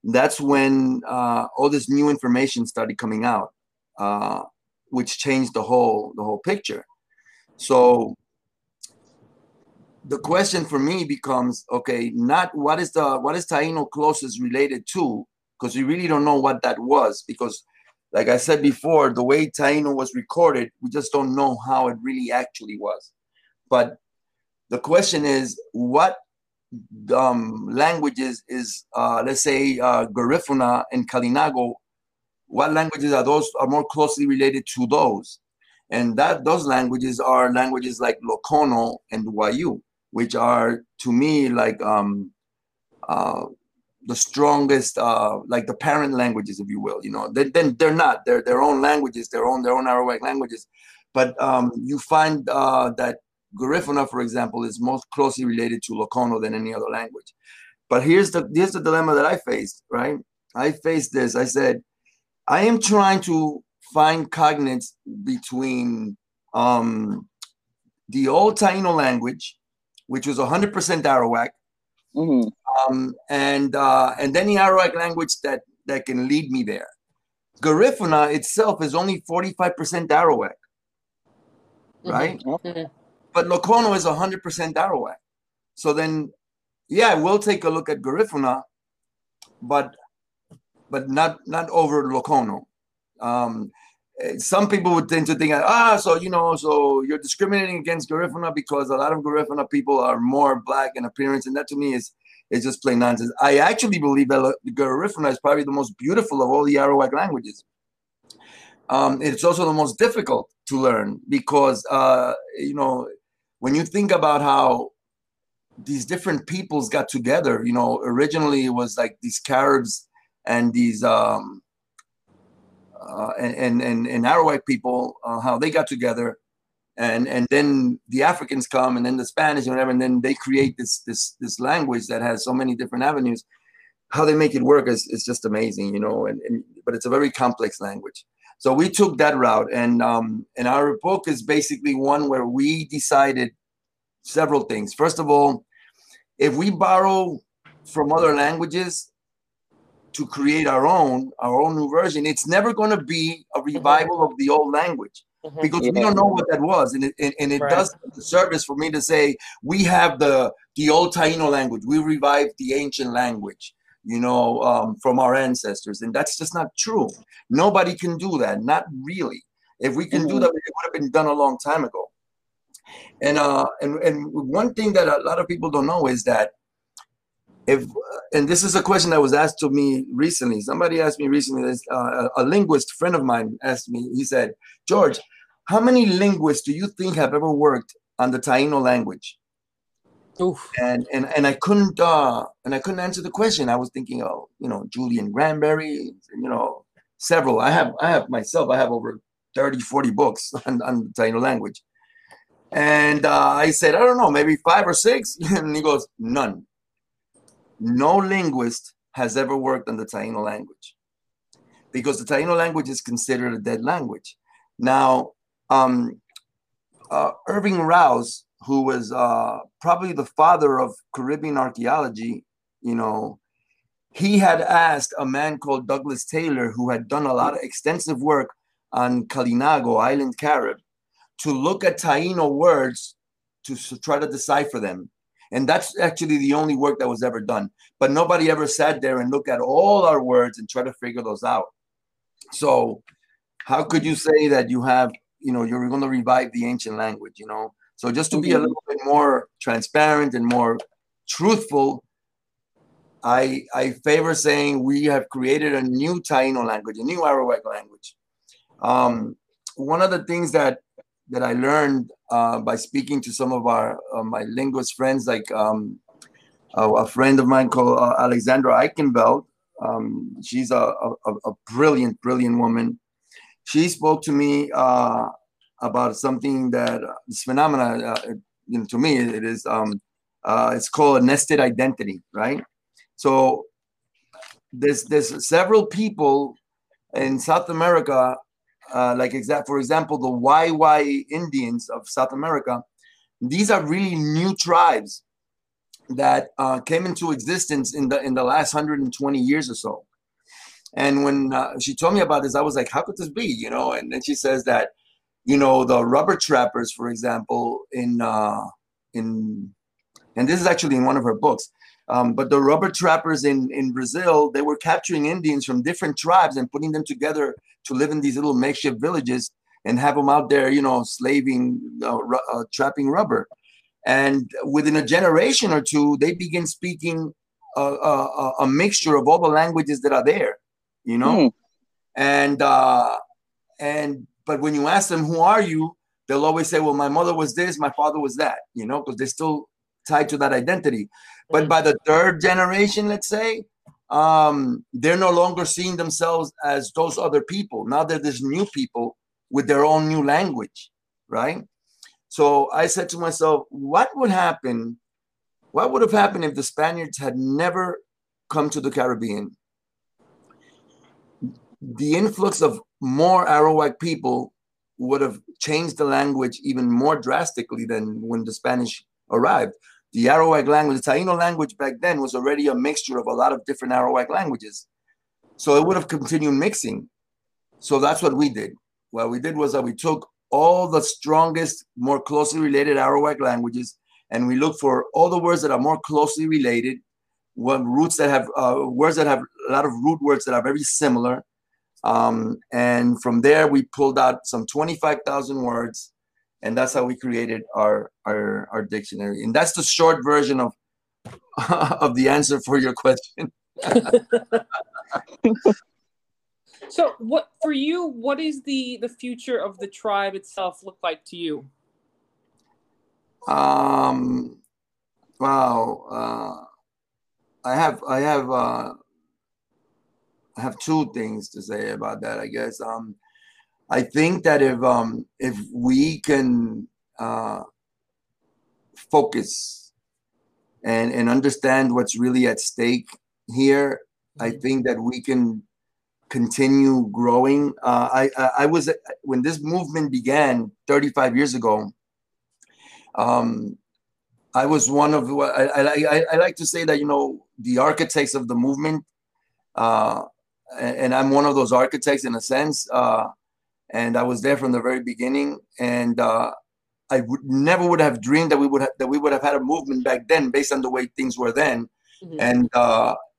that's when all this new information started coming out, which changed the whole picture. So the question for me becomes, okay, not what is Taíno closest related to, because we really don't know what that was, because like I said before, the way Taíno was recorded, we just don't know how it really actually was. But the question is, what languages is, let's say, Garifuna and Kalinago, what languages are those are more closely related to those? And that those languages are languages like Lokono and Wayuu, which are, to me, like the strongest, like the parent languages, if you will. You know, they're their own languages, their own Arawak languages. But you find that Garifuna, for example, is most closely related to Lokono than any other language. But here's the dilemma that I faced. Right, I faced this. I said, I am trying to find cognates between the old Taíno language, which was 100% Arawak, mm-hmm. And then the Arawak language that can lead me there. Garifuna itself is only 45% Arawak, right? Mm-hmm. Okay. But Lokono is 100% Arawak. So then, yeah, we'll take a look at Garifuna, but not over Lokono. Some people would tend to think, so you're discriminating against Garifuna because a lot of Garifuna people are more black in appearance, and that to me is just plain nonsense. I actually believe that Garifuna is probably the most beautiful of all the Arawak languages. It's also the most difficult to learn because, you know, when you think about how these different peoples got together, you know, originally it was like these Caribs and these... and Arawak people, how they got together, and then the Africans come, and then the Spanish and whatever, and then they create this language that has so many different avenues. How they make it work is just amazing, you know. But it's a very complex language. So we took that route, and our book is basically one where we decided several things. First of all, if we borrow from other languages to create our own new version, it's never going to be a revival of the old language, because we don't know what that was, and it right. does the service for me to say we have the old Taíno language, we revived the ancient language, you know, from our ancestors, and that's just not true. Nobody can do that, not really. If we can do that, it would have been done a long time ago. And one thing that a lot of people don't know is that. And this is a question that was asked to me recently. Somebody asked me recently, a linguist friend of mine asked me, he said, George, how many linguists do you think have ever worked on the Taíno language? Oof. And I couldn't answer the question. I was thinking, oh, you know, Julian Granberry, you know, several. I have over 30-40 books on the Taino language. And I said, I don't know, maybe 5 or 6. And he goes, none. No linguist has ever worked on the Taino language, because the Taino language is considered a dead language. Now, Irving Rouse, who was probably the father of Caribbean archaeology, you know, he had asked a man called Douglas Taylor, who had done a lot of extensive work on Kalinago, Island Carib, to look at Taino words to try to decipher them. And that's actually the only work that was ever done. But nobody ever sat there and looked at all our words and try to figure those out. So how could you say that you have, you know, you're going to revive the ancient language, you know? So just to be a little bit more transparent and more truthful, I favor saying we have created a new Taino language, a new Arawakan language. One of the things that I learned by speaking to some of our my linguist friends, like a friend of mine called Alexandra Eichenveld. She's a brilliant, brilliant woman. She spoke to me about something that this phenomena, you know, to me it is it's called a nested identity, right? So there's several people in South America. For example, the Huayhuay Indians of South America. These are really new tribes that came into existence in the last 120 years or so. And when she told me about this, I was like, how could this be, you know? And then she says that, you know, the rubber trappers, for example, and this is actually in one of her books, but the rubber trappers in Brazil, they were capturing Indians from different tribes and putting them together to live in these little makeshift villages and have them out there, you know, slaving, trapping rubber. And within a generation or two, they begin speaking a mixture of all the languages that are there, you know? Mm. But when you ask them, who are you? They'll always say, well, my mother was this, my father was that, you know, because they're still tied to that identity. But by the third generation, let's say, they're no longer seeing themselves as those other people. Now they're this new people with their own new language, right? So I said to myself, what would happen? What would have happened if the Spaniards had never come to the Caribbean? The influx of more Arawak people would have changed the language even more drastically than when the Spanish arrived. The Arawak language, the Taino language back then was already a mixture of a lot of different Arawak languages. So it would have continued mixing. So that's what we did. What we did was that we took all the strongest, more closely related Arawak languages, and we looked for all the words that are more closely related, words that have a lot of root words that are very similar. And from there, we pulled out some 25,000 words. And that's how we created our dictionary. And that's the short version of the answer for your question. So what, for you, what is the future of the tribe itself look like to you? I have two things to say about that, I guess. I think that if we can focus and understand what's really at stake here, I think that we can continue growing. I was, when this movement began 35 years ago, I was one of, I like to say that, you know, the architects of the movement, and I'm one of those architects in a sense, and I was there from the very beginning, and I never would have dreamed that we would have had a movement back then, based on the way things were then, mm-hmm.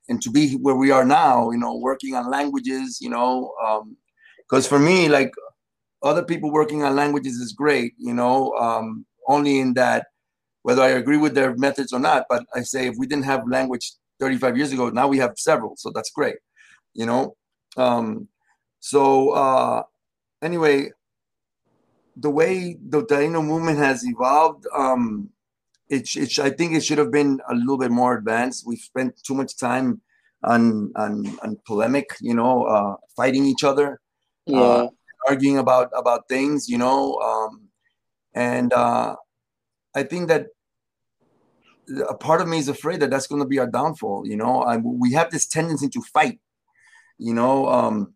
And to be where we are now, you know, working on languages, you know, because for me, like, other people working on languages is great, you know, only in that whether I agree with their methods or not, but I say if we didn't have language 35 years ago, now we have several, so that's great, you know. Anyway, the way the Taino movement has evolved, I think it should have been a little bit more advanced. We've spent too much time on polemic, you know, fighting each other, yeah, arguing about things, you know, and I think that a part of me is afraid that that's going to be our downfall, you know. We have this tendency to fight, you know.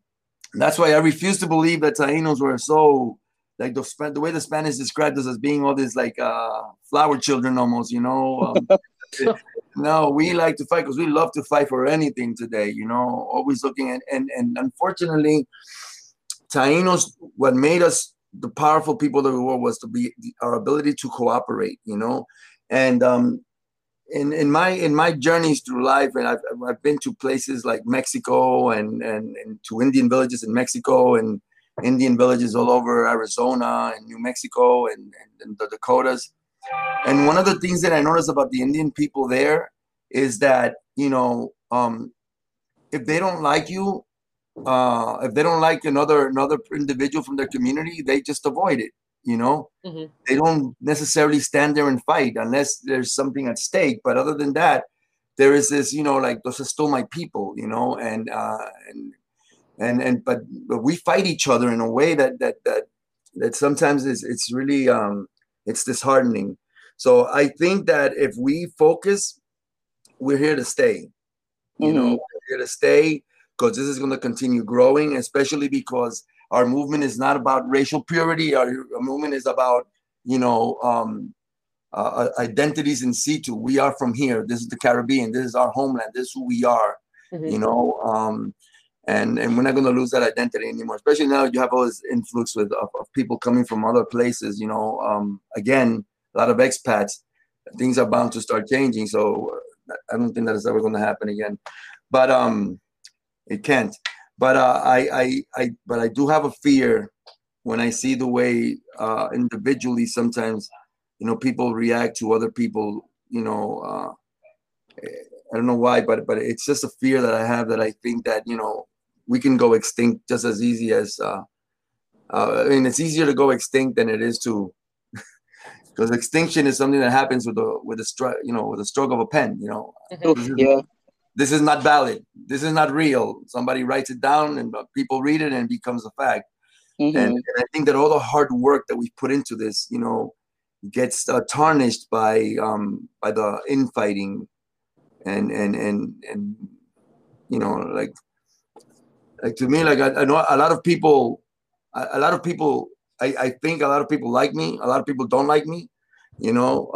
That's why I refuse to believe that Taínos were so, like, the way the Spanish described us as being all this, like, flower children almost, you know. No, we like to fight because we love to fight for anything today, you know, always looking at, and unfortunately, Taínos, what made us the powerful people that we were was our ability to cooperate, you know. And in my journeys through life, and I've been to places like Mexico and to Indian villages in Mexico and Indian villages all over Arizona and New Mexico and the Dakotas. And one of the things that I noticed about the Indian people there is that, you know, if they don't like you, if they don't like another individual from their community, they just avoid it. You know, mm-hmm. They don't necessarily stand there and fight unless there's something at stake. But other than that, there is this, you know, like, those are still my people, you know, but we fight each other in a way that sometimes it's really it's disheartening. So I think that if we focus, we're here to stay. Mm-hmm. You know, we're here to stay because this is going to continue growing, especially because our movement is not about racial purity. Our movement is about, you know, identities in situ. We are from here. This is the Caribbean. This is our homeland. This is who we are, mm-hmm. you know. And we're not going to lose that identity anymore, especially now you have all this influx of people coming from other places, you know. Again, a lot of expats. Things are bound to start changing. So I don't think that is ever going to happen again. But it can't. But I do have a fear when I see the way individually sometimes, you know, people react to other people. You know, I don't know why, but it's just a fear that I have, that I think that, you know, we can go extinct just as easy as. I mean, it's easier to go extinct than it is to, because extinction is something that happens with a stroke of a pen. You know. Mm-hmm. Yeah. This is not valid. This is not real. Somebody writes it down and people read it and it becomes a fact. Mm-hmm. And I think that all the hard work that we've put into this, you know, gets tarnished by the infighting and you know, like to me, like I know a lot of people, I think a lot of people like me. A lot of people don't like me, you know,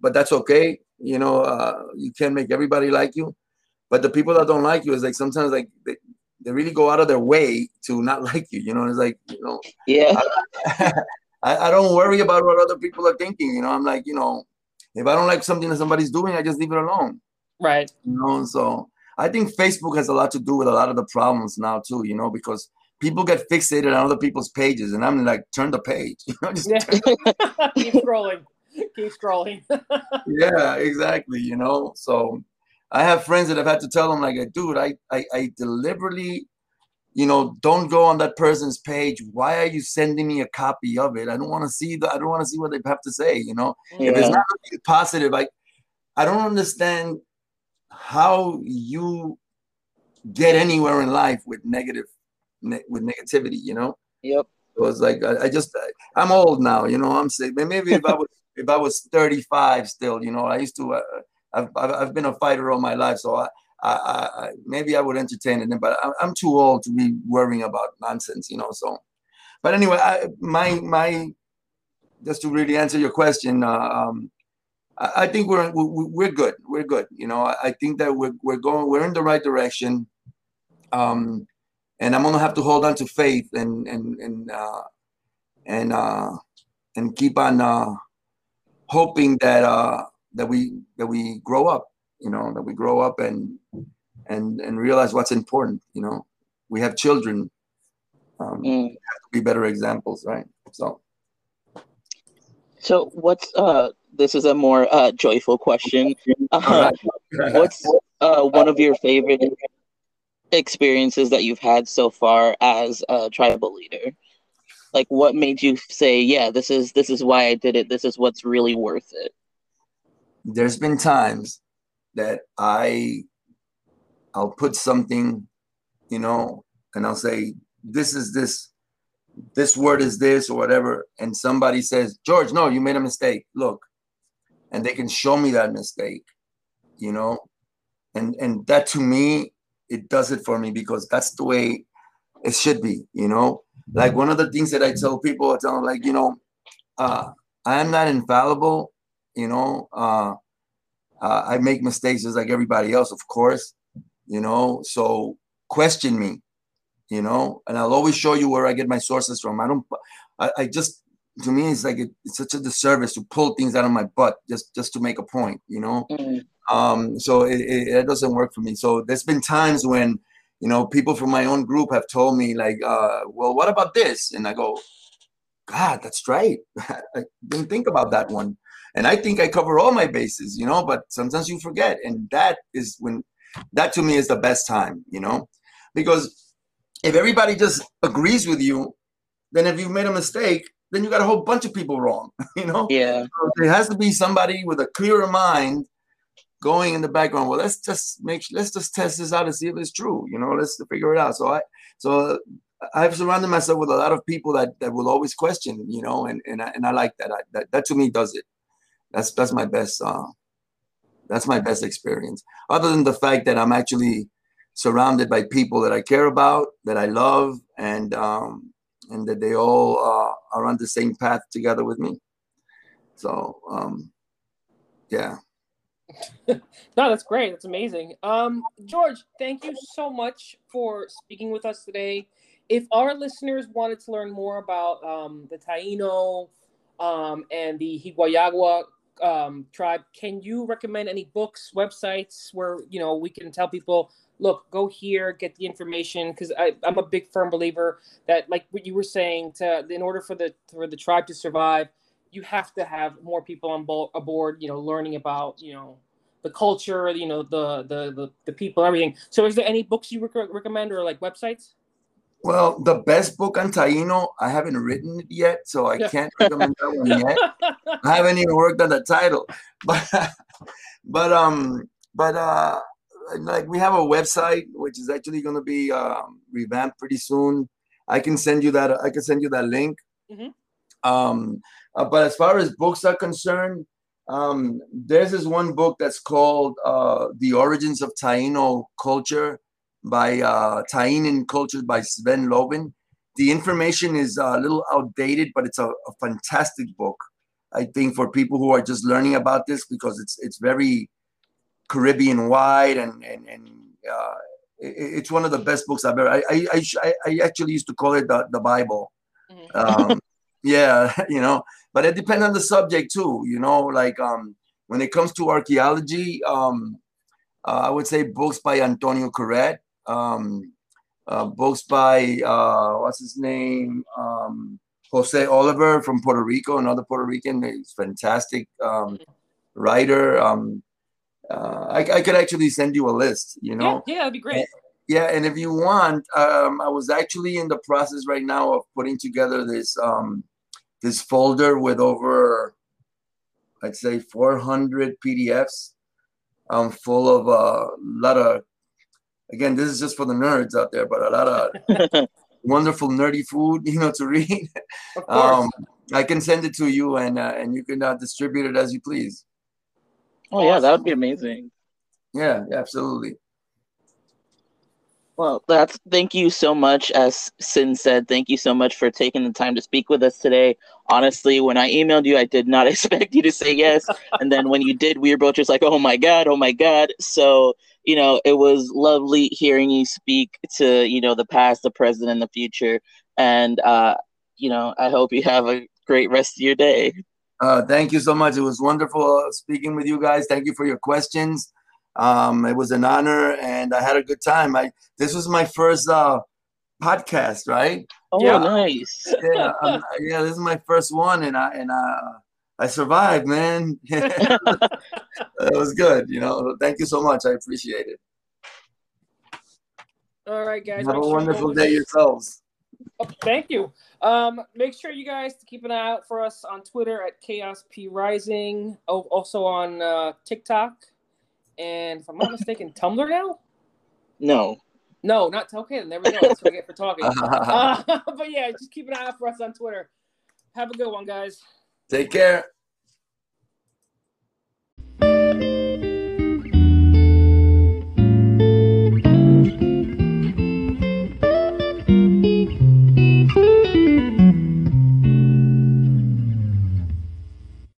but that's okay. You know, you can't make everybody like you. But the people that don't like you is like sometimes like they really go out of their way to not like you. You know, it's like, you know, yeah. I don't worry about what other people are thinking. You know, I'm like, you know, if I don't like something that somebody's doing, I just leave it alone. Right. You know, so I think Facebook has a lot to do with a lot of the problems now too. You know, because people get fixated on other people's pages, and I'm like, turn the page. You know, just keep scrolling, keep scrolling. Yeah, exactly. You know, so. I have friends that I've had to tell them, like, dude, I deliberately, you know, don't go on that person's page. Why are you sending me a copy of it? I don't want to see I don't want to see what they have to say, you know. Yeah. If it's not really positive, I don't understand how you get anywhere in life with negativity, you know. Yep. It was like I'm old now, you know. I'm sick. Maybe if I was 35 still, you know, I used to. I've been a fighter all my life, so I maybe I would entertain it, but I'm too old to be worrying about nonsense, you know. So, but anyway, my just to really answer your question, I think we're good. We're good, you know. I think that we're in the right direction, and I'm gonna have to hold on to faith and keep on hoping that. That we grow up, you know, that we grow up and realize what's important, you know. We have children. We have to be better examples, right? So what's this is a more joyful question. What's one of your favorite experiences that you've had so far as a tribal leader? Like, what made you say, yeah, this is why I did it. This is what's really worth it. there's been times that I'll put something, you know, and I'll say, this is this, this word is this or whatever. And somebody says, George, no, you made a mistake. Look, and they can show me that mistake, you know, and that to me, it does it for me because that's the way it should be, you know. Like one of the things that I tell people, I tell them, like, you know, I am not infallible, you know. I make mistakes just like everybody else, of course, you know. So question me, you know, and I'll always show you where I get my sources from. I just, to me, it's like it's such a disservice to pull things out of my butt just to make a point, you know. Mm-hmm. So it doesn't work for me. So there's been times when, you know, people from my own group have told me, like, well, what about this? And I go, God, that's right. I didn't think about that one. And I think I cover all my bases, you know, but sometimes you forget. And that is when, that to me is the best time, you know, because if everybody just agrees with you, then if you've made a mistake, then you got a whole bunch of people wrong, you know? Yeah. So there has to be somebody with a clearer mind going in the background. Well, let's just test this out and see if it's true, you know, let's figure it out. So I've surrounded myself with a lot of people that will always question, you know, and I like that. That to me does it. That's my best. That's my best experience. Other than the fact that I'm actually surrounded by people that I care about, that I love, and that they all are on the same path together with me. So, yeah. No, that's great. That's amazing. George, thank you so much for speaking with us today. If our listeners wanted to learn more about the Taíno and the Higüayagua tribe, can you recommend any books, websites where, you know, we can tell people, look, go here, get the information? Because I'm a big firm believer that, like what you were saying, in order for the tribe to survive, you have to have more people on aboard, you know, learning about, you know, the culture, you know, the people, everything. So is there any books you recommend or like websites? Well, the best book on Taíno, I haven't written it yet, so I can't recommend that one yet. I haven't even worked on the title. But like we have a website, which is actually going to be revamped pretty soon. I can send you that link. Mm-hmm. But as far as books are concerned, there's this one book that's called The Origins of Taíno Culture by Taínan Culture by Sven Loven. The information is a little outdated, but it's a fantastic book, I think, for people who are just learning about this, because it's very Caribbean wide, and it's one of the best books I've ever. I actually used to call it the Bible. Mm-hmm. Yeah, you know, but it depends on the subject too, you know, like when it comes to archaeology, I would say books by Antonio Corret, books by, what's his name, Jose Oliver from Puerto Rico, another Puerto Rican, he's fantastic writer. I could actually send you a list, you know. Yeah, that'd be great. Yeah, and if you want, I was actually in the process right now of putting together this this folder with over, I'd say, 400 PDFs, full of a lot of, again, this is just for the nerds out there, but a lot of wonderful nerdy food, you know, to read. Of course. I can send it to you, and you can distribute it as you please. Oh yeah, that would be amazing. Yeah, absolutely. Well, thank you so much. As Sin said, thank you so much for taking the time to speak with us today. Honestly, when I emailed you, I did not expect you to say yes. And then when you did, we were both just like, oh my God. So, you know, it was lovely hearing you speak to, you know, the past, the present, and the future. And, you know, I hope you have a great rest of your day. Thank you so much. It was wonderful speaking with you guys. Thank you for your questions. It was an honor, and I had a good time. This was my first podcast, right? Oh, yeah. Nice. Yeah, yeah. This is my first one, and I survived, man. It was good, you know. Thank you so much. I appreciate it. All right, guys. Have a wonderful day yourselves. Oh, thank you. Make sure you guys keep an eye out for us on Twitter at Chaos P Rising. Oh, also on TikTok. And if I'm not mistaken, Tumblr now? No. No, not okay. There we go. That's what I get for talking. But yeah, just keep an eye out for us on Twitter. Have a good one, guys. Take care.